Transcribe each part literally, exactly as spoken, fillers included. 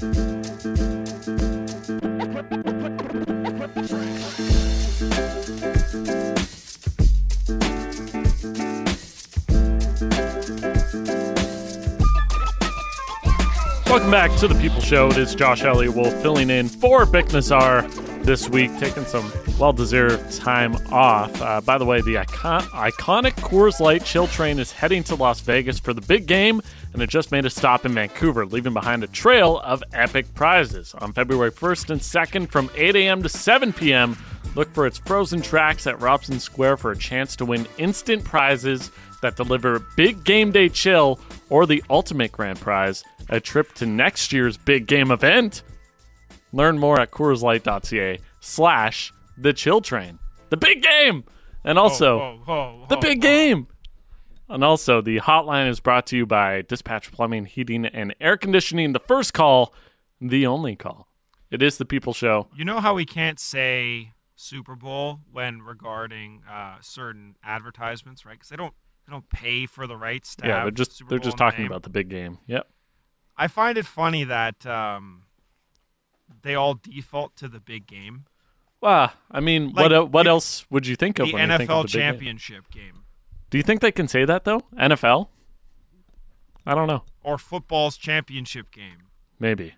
Welcome back to The People Show. It is Josh Elliott Wolf filling in for Bicknessar this week, taking some well-deserved time off. Uh, by the way, the icon- iconic Coors Light Chill Train is heading to Las Vegas for the big game, and it just made a stop in Vancouver, leaving behind a trail of epic prizes. On February first and second from eight a.m. to seven p.m., look for its frozen tracks at Robson Square for a chance to win instant prizes that deliver big game day chill or the ultimate grand prize, a trip to next year's big game event. Learn more at CoorsLight.ca slash the chill train. The big game! And also, oh, oh, oh, oh, the big oh, game! And also, the hotline is brought to you by Dispatch Plumbing, Heating, and Air Conditioning. The first call, the only call. It is The People Show. You know how we can't say Super Bowl when regarding uh, certain advertisements, right? Because they don't, they don't pay for the rights to yeah, have just, Super Bowl. Yeah, they're just talking about the big game. Yep. I find it funny that um, they all default to the big game. Well, I mean, like, what what else would you think of when you think of the N F L championship game? game? Do you think they can say that, though? N F L? I don't know. Or football's championship game. Maybe.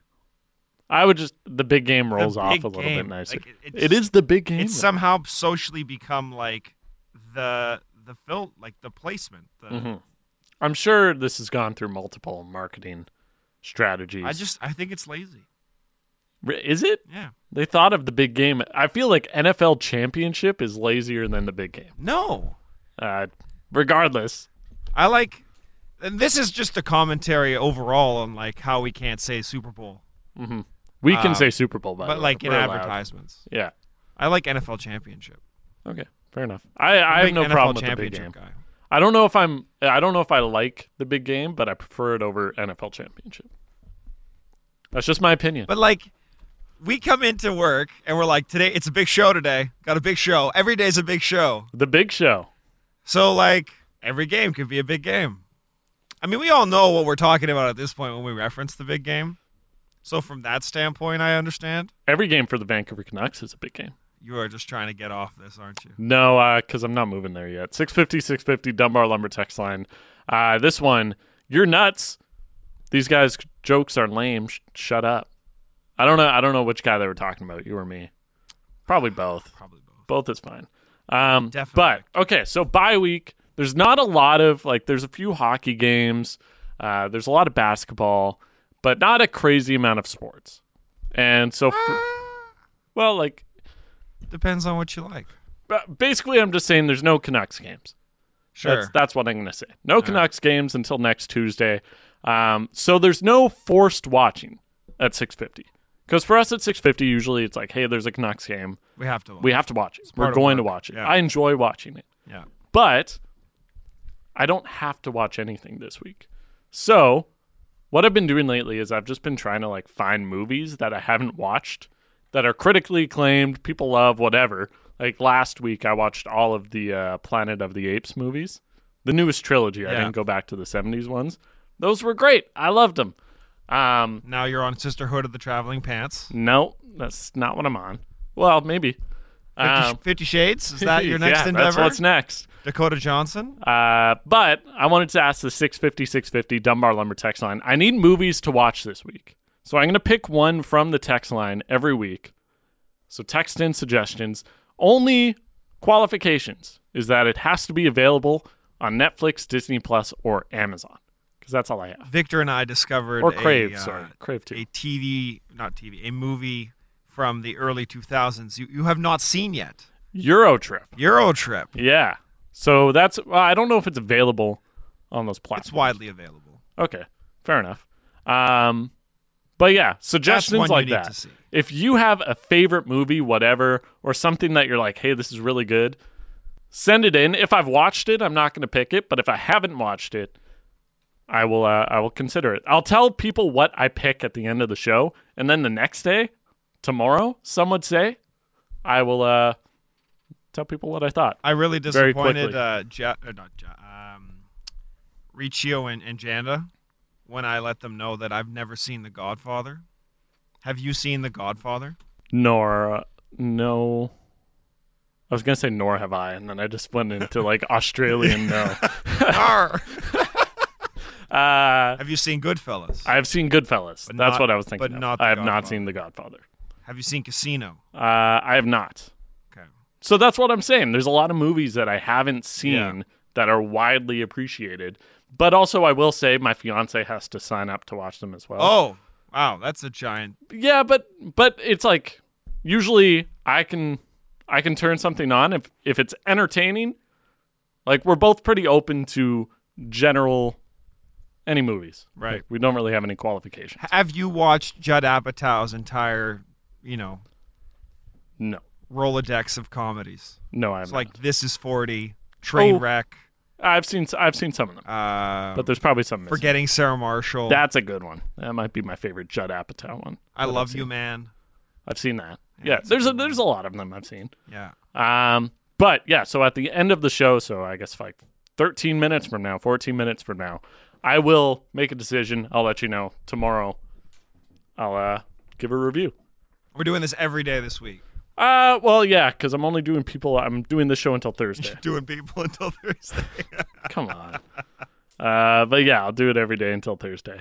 I would just, the big game rolls off a little bit nicer. Like, it, it is the big game. It's somehow socially become like the the fil- like the placement. The... Mm-hmm. I'm sure this has gone through multiple marketing strategies. I just I think it's lazy. Is it? Yeah. They thought of the big game. I feel like N F L championship is lazier than the big game. No. Uh, regardless. I like, and this is just a commentary overall on like how we can't say Super Bowl. Mm-hmm. We can um, say Super Bowl, by but the like way. in We're advertisements. Allowed. Yeah. I like N F L championship. Okay, fair enough. I, I have no N F L problem with the big game. Guy. I don't know if I'm. I don't know if I like the big game, but I prefer it over N F L championship. That's just my opinion. But like, we come into work and we're like, today it's a big show. Today got a big show. Every day's a big show. The big show. So like, every game could be a big game. I mean, we all know what we're talking about at this point when we reference the big game. So from that standpoint, I understand. Every game for the Vancouver Canucks is a big game. You are just trying to get off this, aren't you? No, because uh, I'm not moving there yet. six fifty, six fifty, Dunbar Lumber text line. Uh, this one, you're nuts. These guys' jokes are lame. Sh- shut up. I don't know. I don't know which guy they were talking about, you or me. Probably both. Probably both. Both is fine. Um, Definitely. But okay, so bye week. There's not a lot of like. There's a few hockey games. Uh, there's a lot of basketball, but not a crazy amount of sports. And so, for, well, like. Depends on what you like. But basically, I'm just saying there's no Canucks games. Sure. That's, that's what I'm going to say. No All Canucks right. games until next Tuesday. Um, so there's no forced watching at six fifty. Because for us at six fifty, usually it's like, hey, there's a Canucks game. We have to watch We have to watch it. it. We're going work. to watch it. Yeah. I enjoy watching it. Yeah. But I don't have to watch anything this week. So what I've been doing lately is I've just been trying to like find movies that I haven't watched that are critically acclaimed, people love, whatever. Like last week, I watched all of the uh, Planet of the Apes movies, the newest trilogy. Yeah. I didn't go back to the seventies ones. Those were great. I loved them. Um, now you're on Sisterhood of the Traveling Pants. No, that's not what I'm on. Well, maybe. Um, fifty, Fifty Shades? Is that your next yeah, endeavor? That's what's next. Dakota Johnson? Uh, but I wanted to ask the six fifty, six fifty Dunbar Lumber text line. I need movies to watch this week. So I'm going to pick one from the text line every week. So text in suggestions. Only qualifications is that it has to be available on Netflix, Disney Plus, or Amazon, because that's all I have. Victor and I discovered or Crave, a, sorry, uh, Crave too. a TV, not TV, a movie from the early two thousands you, you have not seen yet. Eurotrip. Eurotrip. Yeah. So that's, well, I don't know if it's available on those platforms. It's widely available. Okay. Fair enough. Um... But yeah, suggestions like that. If you have a favorite movie, whatever, or something that you're like, hey, this is really good, send it in. If I've watched it, I'm not going to pick it. But if I haven't watched it, I will uh, I will consider it. I'll tell people what I pick at the end of the show. And then the next day, tomorrow, some would say, I will uh, tell people what I thought. I really disappointed uh, ja- not ja- um, Riccio and, and Janda when I let them know that I've never seen The Godfather. Have you seen The Godfather? Nor, no. I was going to say, nor have I, and then I just went into, like, Australian no. Arr! Uh, have you seen Goodfellas? I've seen Goodfellas. But That's not, what I was thinking but of. Not I have Godfather. Not seen The Godfather. Have you seen Casino? Uh, I have not. Okay. So that's what I'm saying. There's a lot of movies that I haven't seen yeah. that are widely appreciated. But also, I will say, my fiance has to sign up to watch them as well. Oh, wow. That's a giant. Yeah, but but it's like, usually I can... I can turn something on if, if it's entertaining. Like, we're both pretty open to general, any movies. Right. Like, we don't really have any qualifications. Have you watched Judd Apatow's entire, you know, no Rolodex of comedies? No, I haven't. It's like, This Is forty, Trainwreck. Oh, I've seen I've seen some of them. Uh, but there's probably some missing. Forgetting Sarah Marshall. That's a good one. That might be my favorite Judd Apatow one. I Love You, Man. I've seen that. Yeah, there's a, there's a lot of them I've seen. Yeah. Um, but, yeah, so at the end of the show, so I guess like thirteen minutes from now, fourteen minutes from now, I will make a decision. I'll let you know. Tomorrow I'll uh, give a review. We're doing this every day this week. Uh, Well, yeah, because I'm only doing people. I'm doing this show until Thursday. You're doing people until Thursday. Come on. Uh, But, yeah, I'll do it every day until Thursday.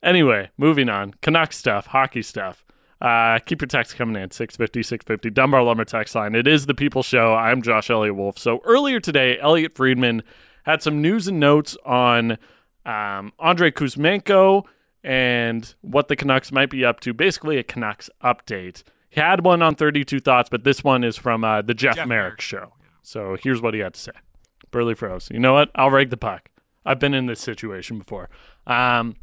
Anyway, moving on. Canucks stuff, hockey stuff. Uh, keep your text coming in, six fifty, six fifty, Dunbar Lumber text line. It is The People Show. I'm Josh Elliott Wolf. So earlier today, Elliot Friedman had some news and notes on um, Andrei Kuzmenko and what the Canucks might be up to. Basically, a Canucks update. He had one on thirty-two Thoughts, but this one is from uh, the Jeff, Jeff Merrick, Merrick Show. Yeah. So here's what he had to say. Burley froze. You know what? I'll rake the puck. I've been in this situation before. Um...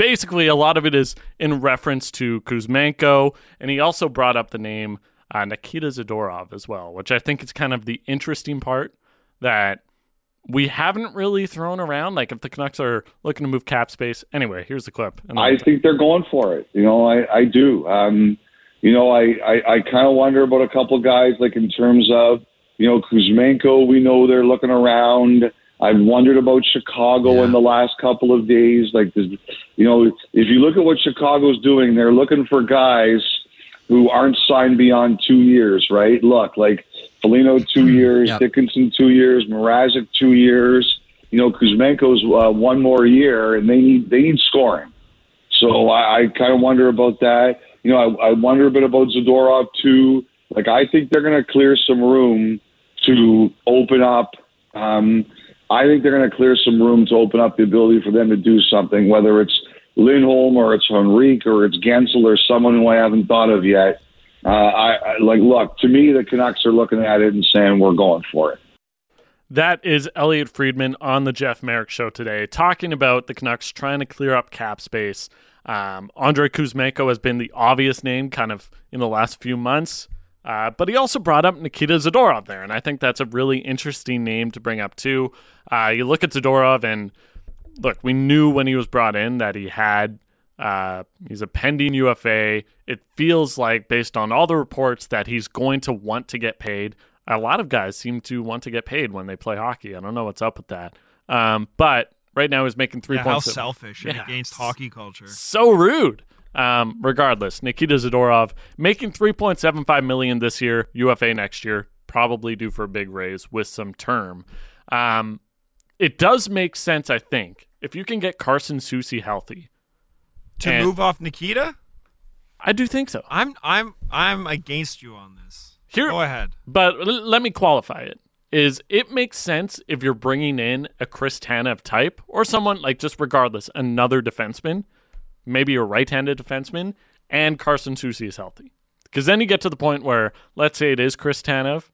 Basically, a lot of it is in reference to Kuzmenko, and he also brought up the name uh, Nikita Zadorov as well, which I think is kind of the interesting part that we haven't really thrown around. Like, if the Canucks are looking to move cap space, anyway, here's the clip. I think they're going for it. You know, I, I do. Um, you know, I, I, I kind of wonder about a couple guys, like in terms of, you know, Kuzmenko, we know they're looking around. I've wondered about Chicago yeah. in the last couple of days. Like, you know, if you look at what Chicago's doing, they're looking for guys who aren't signed beyond two years, right? Look, like Foligno, two years, yeah. Dickinson, two years, Mrazek, two years. You know, Kuzmenko's uh, one more year, and they need they need scoring. So I, I kind of wonder about that. You know, I, I wonder a bit about Zadorov too. Like, I think they're going to clear some room to open up. Um, I think they're going to clear some room to open up the ability for them to do something, whether it's Lindholm or it's Henrique or it's Guentzel or someone who I haven't thought of yet. Uh, I, I like look, to me, the Canucks are looking at it and saying, we're going for it. That is Elliot Friedman on the Jeff Merrick Show today, talking about the Canucks trying to clear up cap space. Um, Andrei Kuzmenko has been the obvious name kind of in the last few months. Uh, but he also brought up Nikita Zadorov there, and I think that's a really interesting name to bring up too. Uh, you look at Zadorov, and look, we knew when he was brought in that he had uh, he's a pending U F A. It feels like, based on all the reports, that he's going to want to get paid. A lot of guys seem to want to get paid when they play hockey. I don't know what's up with that. Um, but right now he's making three yeah, points. How selfish yeah, and against hockey culture. So rude. Um, regardless, Nikita Zadorov making three point seven five million dollars this year, U F A next year, probably due for a big raise with some term. Um, it does make sense, I think, if you can get Carson Soucy healthy. To and move off Nikita? I do think so. I'm I'm I'm against you on this. Here, go ahead. But l- let me qualify it. Is it makes sense if you're bringing in a Chris Tanev type or someone like, just regardless, another defenseman, maybe a right-handed defenseman, and Carson Soucy is healthy. Because then you get to the point where, let's say it is Chris Tanev,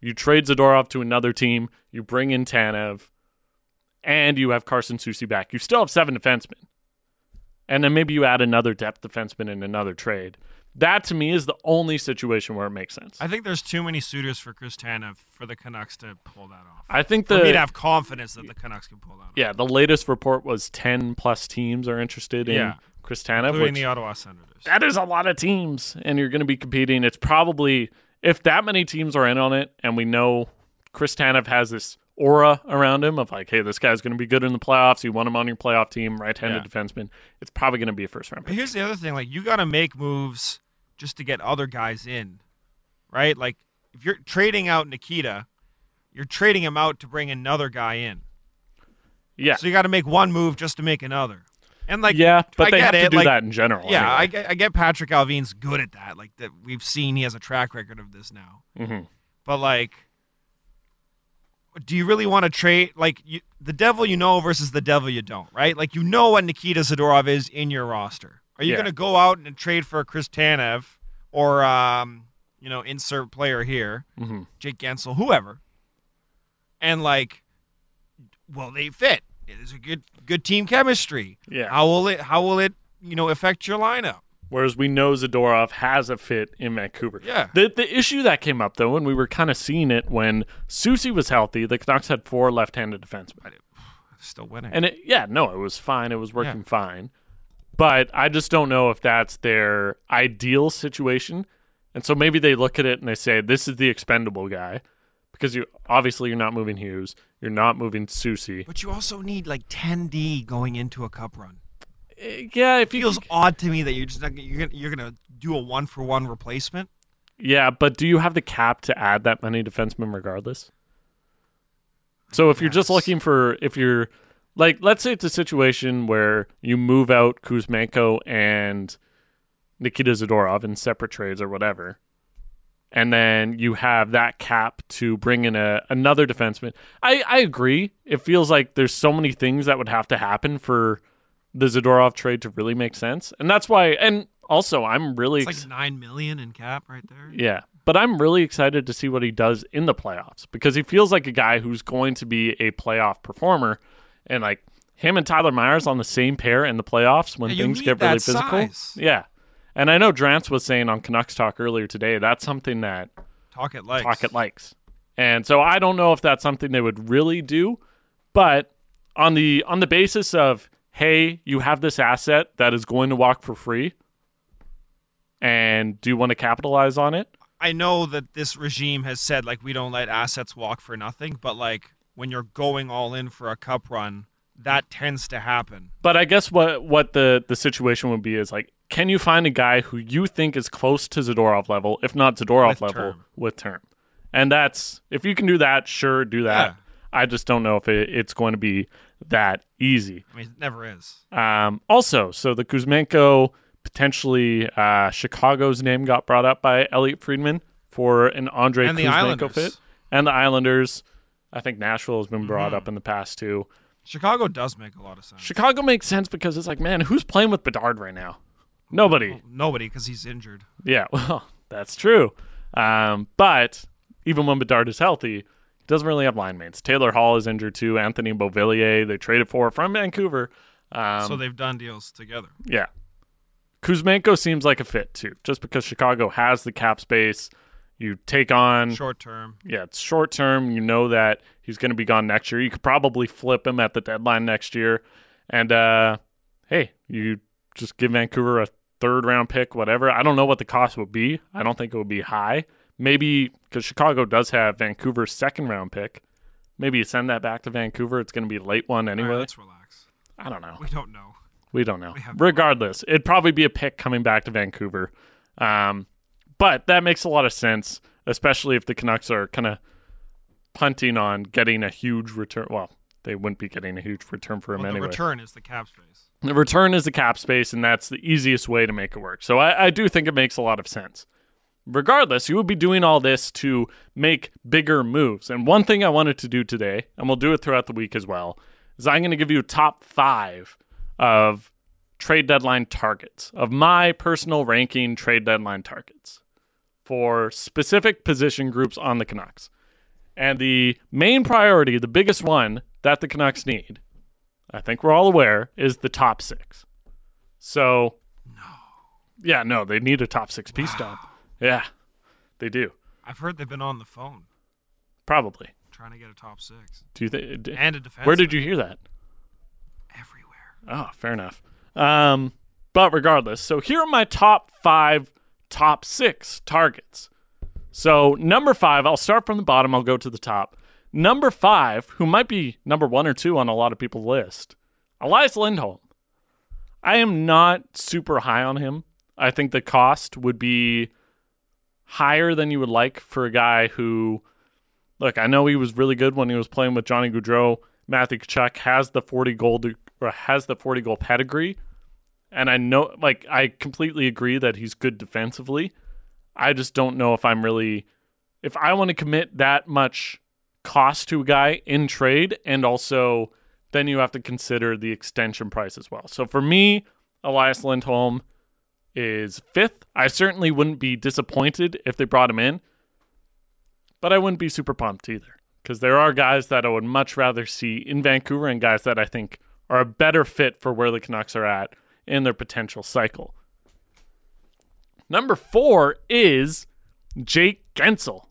you trade Zadorov to another team, you bring in Tanev, and you have Carson Soucy back. You still have seven defensemen. And then maybe you add another depth defenseman in another trade. That, to me, is the only situation where it makes sense. I think there's too many suitors for Chris Tanev for the Canucks to pull that off. I think the, for me to have confidence that the Canucks can pull that off. Yeah, the latest report was ten-plus teams are interested in yeah. Chris Tanev. Including which, the Ottawa Senators. That is a lot of teams, and you're going to be competing. It's probably, if that many teams are in on it, and we know Chris Tanev has this aura around him of like, hey, this guy's going to be good in the playoffs. You want him on your playoff team, right-handed yeah. defenseman. It's probably going to be a first-round pick. Here's the other thing. Like, you got to make moves just to get other guys in, right? Like, if you're trading out Nikita, you're trading him out to bring another guy in. Yeah. So you got to make one move just to make another. And like, yeah, but I they have it. to do like, that in general. Yeah, anyway. I, get, I get Patrick Alvine's good at that. Like that, we've seen he has a track record of this now. Mm-hmm. But like, do you really want to trade like you, the devil you know versus the devil you don't? Right? Like you know what Nikita Zadorov is in your roster. Are you yeah. going to go out and trade for Chris Tanev or um, you know insert player here, mm-hmm. Jake Guentzel, whoever? And like, well, they fit. There's a good good team chemistry. Yeah. How will it how will it, you know, affect your lineup? Whereas we know Zadorov has a fit in Vancouver. Yeah. The the issue that came up though, and we were kind of seeing it when Soucy was healthy, the Canucks had four left-handed defensemen. Still winning. And it, yeah, no, it was fine. It was working yeah. fine. But I just don't know if that's their ideal situation. And so maybe they look at it and they say, this is the expendable guy. Because you obviously you're not moving Hughes, you're not moving Soucy, but you also need like ten D going into a cup run. Yeah, it feels you, odd to me that you're just not, you're you're gonna do a one for one replacement. Yeah, but do you have the cap to add that many defensemen regardless? So if yes. you're just looking for if you're like, let's say it's a situation where you move out Kuzmenko and Nikita Zadorov in separate trades or whatever. And then you have that cap to bring in a, another defenseman. I, I agree. It feels like there's so many things that would have to happen for the Zadorov trade to really make sense. And that's why, and also I'm really... It's like nine million dollars in cap right there. Yeah, but I'm really excited to see what he does in the playoffs because he feels like a guy who's going to be a playoff performer. And like him and Tyler Myers on the same pair in the playoffs when yeah, things get really physical. Size. Yeah. And I know Drance was saying on Canucks Talk earlier today, that's something that Talk It likes. Talk It likes. And so I don't know if that's something they would really do, but on the on the basis of, hey, you have this asset that is going to walk for free, and do you want to capitalize on it? I know that this regime has said, like, we don't let assets walk for nothing, but, like, when you're going all in for a cup run, that tends to happen. But I guess what, what the, the situation would be is, like, can you find a guy who you think is close to Zadorov level, if not Zadorov level, with term? And that's, if you can do that, sure, do that. Yeah. I just don't know if it, it's going to be that easy. I mean, it never is. Um, also, so the Kuzmenko, potentially uh, Chicago's name got brought up by Elliot Friedman for an Andrei Kuzmenko fit. And the Islanders. I think Nashville has been brought mm-hmm. up in the past, too. Chicago does make a lot of sense. Chicago makes sense because it's like, man, who's playing with Bedard right now? Nobody. Well, nobody, because he's injured. Yeah, well, that's true. Um, but even when Bedard is healthy, he doesn't really have line mates. Taylor Hall is injured too. Anthony Beauvillier, they traded for from Vancouver. Um, so they've done deals together. Yeah. Kuzmenko seems like a fit too, just because Chicago has the cap space. You take on... Short term. Yeah, it's short term. You know that he's going to be gone next year. You could probably flip him at the deadline next year. And, uh, hey, you just give Vancouver a third round pick, whatever. I don't know what the cost would be. I don't think it would be high. Maybe because Chicago does have Vancouver's second round pick. Maybe you send that back to Vancouver. It's going to be a late one anyway. All right, let's relax. I don't know. We don't know. We don't know. We Regardless, no it'd probably be a pick coming back to Vancouver. Um, but that makes a lot of sense, especially if the Canucks are kind of punting on getting a huge return. Well, they wouldn't be getting a huge return for him well, the anyway. The return is the cap space. The return is the cap space, and that's the easiest way to make it work. So I, I do think it makes a lot of sense. Regardless, you would be doing all this to make bigger moves. And one thing I wanted to do today, and we'll do it throughout the week as well, is I'm going to give you a top five of trade deadline targets, of my personal ranking trade deadline targets for specific position groups on the Canucks. And the main priority, the biggest one that the Canucks need, I think we're all aware, is the top six. So, no. Yeah, no, they need a top six piece dump. Wow. Yeah, they do. I've heard they've been on the phone. Probably. Trying to get a top six. Do you think? And a defense. Where did you hear that? Everywhere. Oh, fair enough. Um, but regardless, so here are my top five, top six targets. So number five, I'll start from the bottom. I'll go to the top. Number five, who might be number one or two on a lot of people's list, Elias Lindholm. I am not super high on him. I think the cost would be higher than you would like for a guy who, look, I know he was really good when he was playing with Johnny Gaudreau. Matthew Tkachuk has the forty goal or has the forty goal pedigree, and I know, like, I completely agree that he's good defensively. I just don't know if I'm really, if I want to commit that much cost to a guy in trade, and also then you have to consider the extension price as well. So for me, Elias Lindholm is fifth. I certainly wouldn't be disappointed if they brought him in, but I wouldn't be super pumped either, because there are guys that I would much rather see in Vancouver and guys that I think are a better fit for where the Canucks are at in their potential cycle. Number four is Jake Guentzel,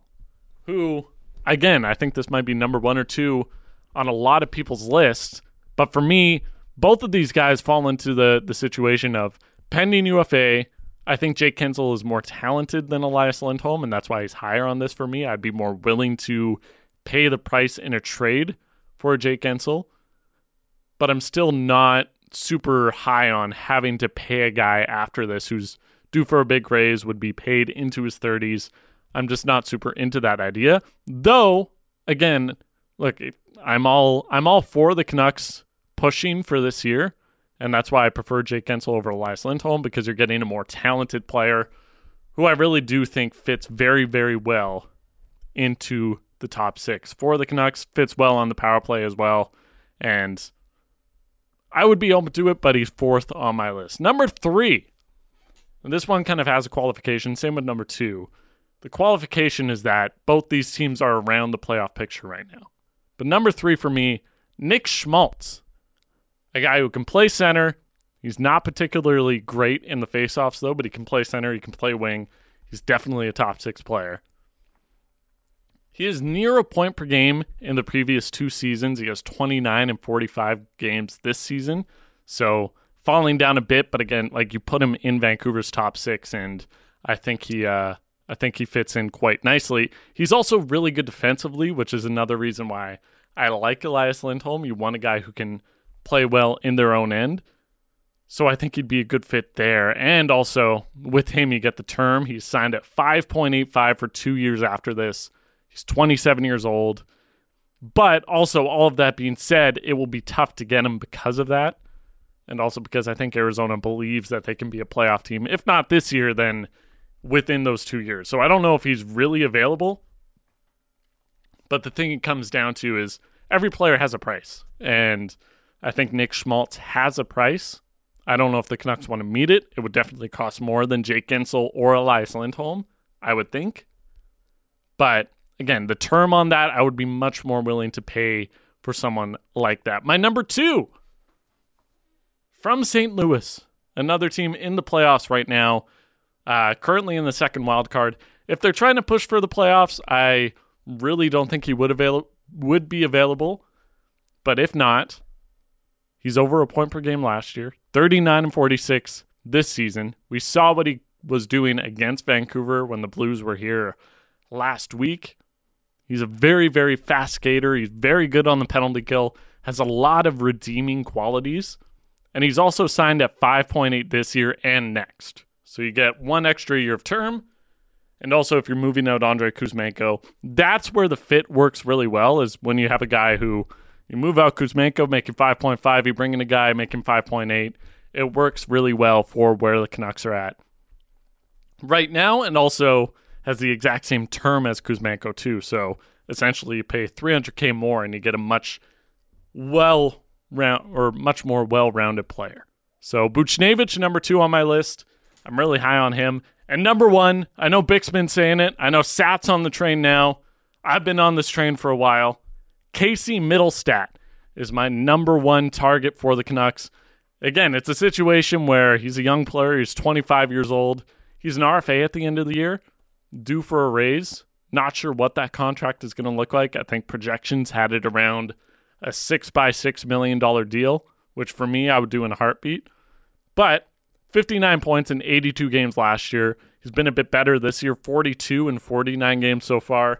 who, again, I think this might be number one or two on a lot of people's lists. But for me, both of these guys fall into the, the situation of pending U F A. I think Jake Guentzel is more talented than Elias Lindholm, and that's why he's higher on this for me. I'd be more willing to pay the price in a trade for Jake Guentzel, but I'm still not super high on having to pay a guy after this who's due for a big raise, would be paid into his thirties. I'm just not super into that idea. Though, again, look, I'm all I'm all for the Canucks pushing for this year, and that's why I prefer Jake Guentzel over Elias Lindholm, because you're getting a more talented player who I really do think fits very, very well into the top six for the Canucks, fits well on the power play as well, and I would be open to it, but he's fourth on my list. Number three, and this one kind of has a qualification, same with number two. The qualification is that both these teams are around the playoff picture right now. But number three for me, Nick Schmaltz, a guy who can play center. He's not particularly great in the faceoffs, though, but he can play center, he can play wing. He's definitely a top six player. He is near a point per game in the previous two seasons. He has twenty-nine and forty-five games this season. So falling down a bit, but again, like, you put him in Vancouver's top six, and I think he uh, I think he fits in quite nicely. He's also really good defensively, which is another reason why I like Elias Lindholm. You want a guy who can play well in their own end. So I think he'd be a good fit there. And also with him, you get the term. He's signed at five point eight five for two years after this. He's twenty-seven years old. But also, all of that being said, it will be tough to get him because of that. And also because I think Arizona believes that they can be a playoff team, if not this year, then within those two years. So I don't know if he's really available. But the thing it comes down to is every player has a price. And I think Nick Schmaltz has a price. I don't know if the Canucks want to meet it. It would definitely cost more than Jake Guentzel or Elias Lindholm, I would think. But again, the term on that, I would be much more willing to pay for someone like that. My number two, from Saint Louis, another team in the playoffs right now, uh, currently in the second wild card. If they're trying to push for the playoffs, I really don't think he would avail- would be available. But if not, he's over a point per game last year, thirty-nine and forty-six this season. We saw what he was doing against Vancouver when the Blues were here last week. He's a very, very fast skater. He's very good on the penalty kill, has a lot of redeeming qualities. And he's also signed at five point eight this year and next. So you get one extra year of term. And also, if you're moving out Andrei Kuzmenko, that's where the fit works really well, is when you have a guy who, you move out Kuzmenko, make him five point five. You bring in a guy, make him five point eight. It works really well for where the Canucks are at right now, and also has the exact same term as Kuzmenko too. So essentially you pay three hundred thousand more and you get a much well round or much more well-rounded player. So Buchnevich, number two on my list. I'm really high on him. And number one, I know Bick's been saying it. I know Sat's on the train now. I've been on this train for a while. Casey Mittelstadt is my number one target for the Canucks. Again, it's a situation where he's a young player. He's twenty-five years old. He's an R F A at the end of the year, due for a raise. Not sure what that contract is going to look like. I think projections had it around a six by six million dollar deal, which for me, I would do in a heartbeat. But fifty-nine points in eighty-two games last year. He's been a bit better this year, forty-two and forty-nine games so far.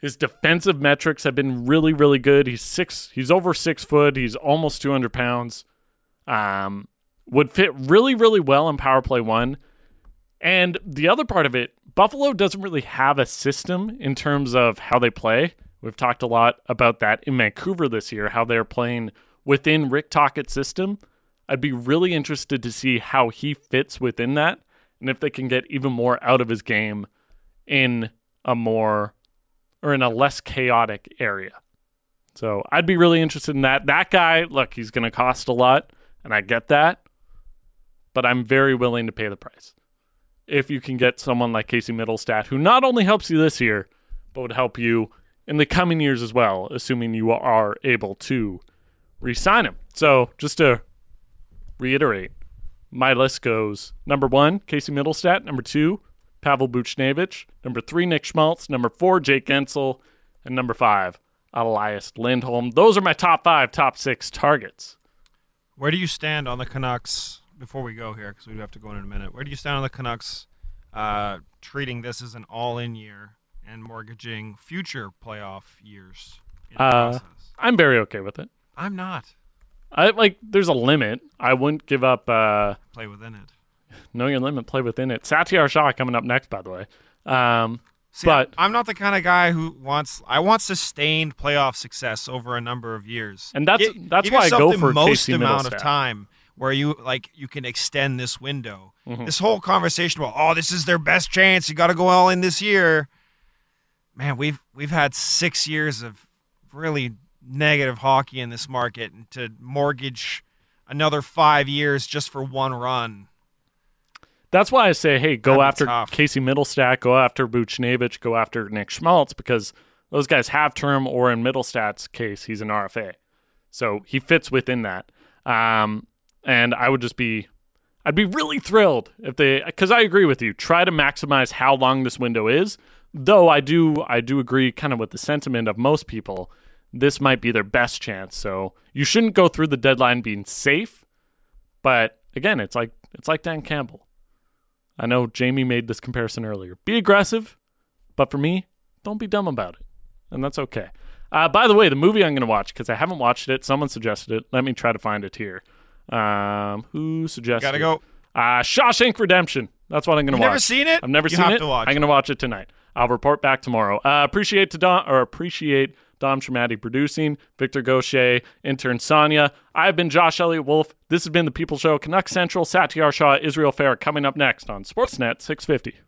His defensive metrics have been really, really good. He's six. He's over six foot. He's almost two hundred pounds. Um, would fit really, really well in power play one. And the other part of it, Buffalo doesn't really have a system in terms of how they play. We've talked a lot about that in Vancouver this year, how they're playing within Rick Tockett's system. I'd be really interested to see how he fits within that and if they can get even more out of his game in a more or in a less chaotic area. So I'd be really interested in that. That guy, look, he's going to cost a lot, and I get that, but I'm very willing to pay the price if you can get someone like Casey Mittelstadt, who not only helps you this year, but would help you in the coming years as well, assuming you are able to re-sign him. So just to reiterate, my list goes number one, Casey Mittelstadt, number two, Pavel Buchnevich, number three, Nick Schmaltz, number four, Jake Guentzel, and number five, Elias Lindholm. Those are my top five, top six targets. Where do you stand on the Canucks, before we go here, because we do have to go in, in a minute, where do you stand on the Canucks uh, treating this as an all-in year and mortgaging future playoff years in the uh, process? I'm very okay with it. I'm not. I like. There's a limit. I wouldn't give up. Uh, play within it. Know your limit, play within it. Satyar Shah coming up next, by the way. Um, See, but I'm not the kind of guy who wants. I want sustained playoff success over a number of years, and that's Get, that's why I go for most Casey amount of time where you like you can extend this window. Mm-hmm. This whole conversation about oh, this is their best chance. You got to go all in this year. Man, we've we've had six years of really negative hockey in this market, and to mortgage another five years just for one run. That's why I say, hey, go after tough. Casey Mittelstadt, go after Buchnevich, go after Nick Schmaltz, because those guys have term, or in Mittelstadt's case, he's an R F A. So he fits within that. Um, and I would just be, I'd be really thrilled if they, because I agree with you, try to maximize how long this window is, though I do, I do agree kind of with the sentiment of most people, this might be their best chance. So you shouldn't go through the deadline being safe, but again, it's like it's like Dan Campbell. I know Jamie made this comparison earlier. Be aggressive, but for me, don't be dumb about it. And that's okay. Uh, by the way, the movie I'm going to watch, because I haven't watched it. Someone suggested it. Let me try to find it here. Um, who suggested Gotta it? Gotta go. Uh, Shawshank Redemption. That's what I'm going to watch. You've never seen it? I've never you seen have it. To watch I'm going to watch it tonight. I'll report back tomorrow. Uh, appreciate to Dom, or appreciate Dom Tramati producing, Victor Gaucher, intern Sonia. I've been Josh Elliott Wolf. This has been The People Show, Canuck Central, Satyar Shah, Israel Fair, coming up next on Sportsnet six fifty.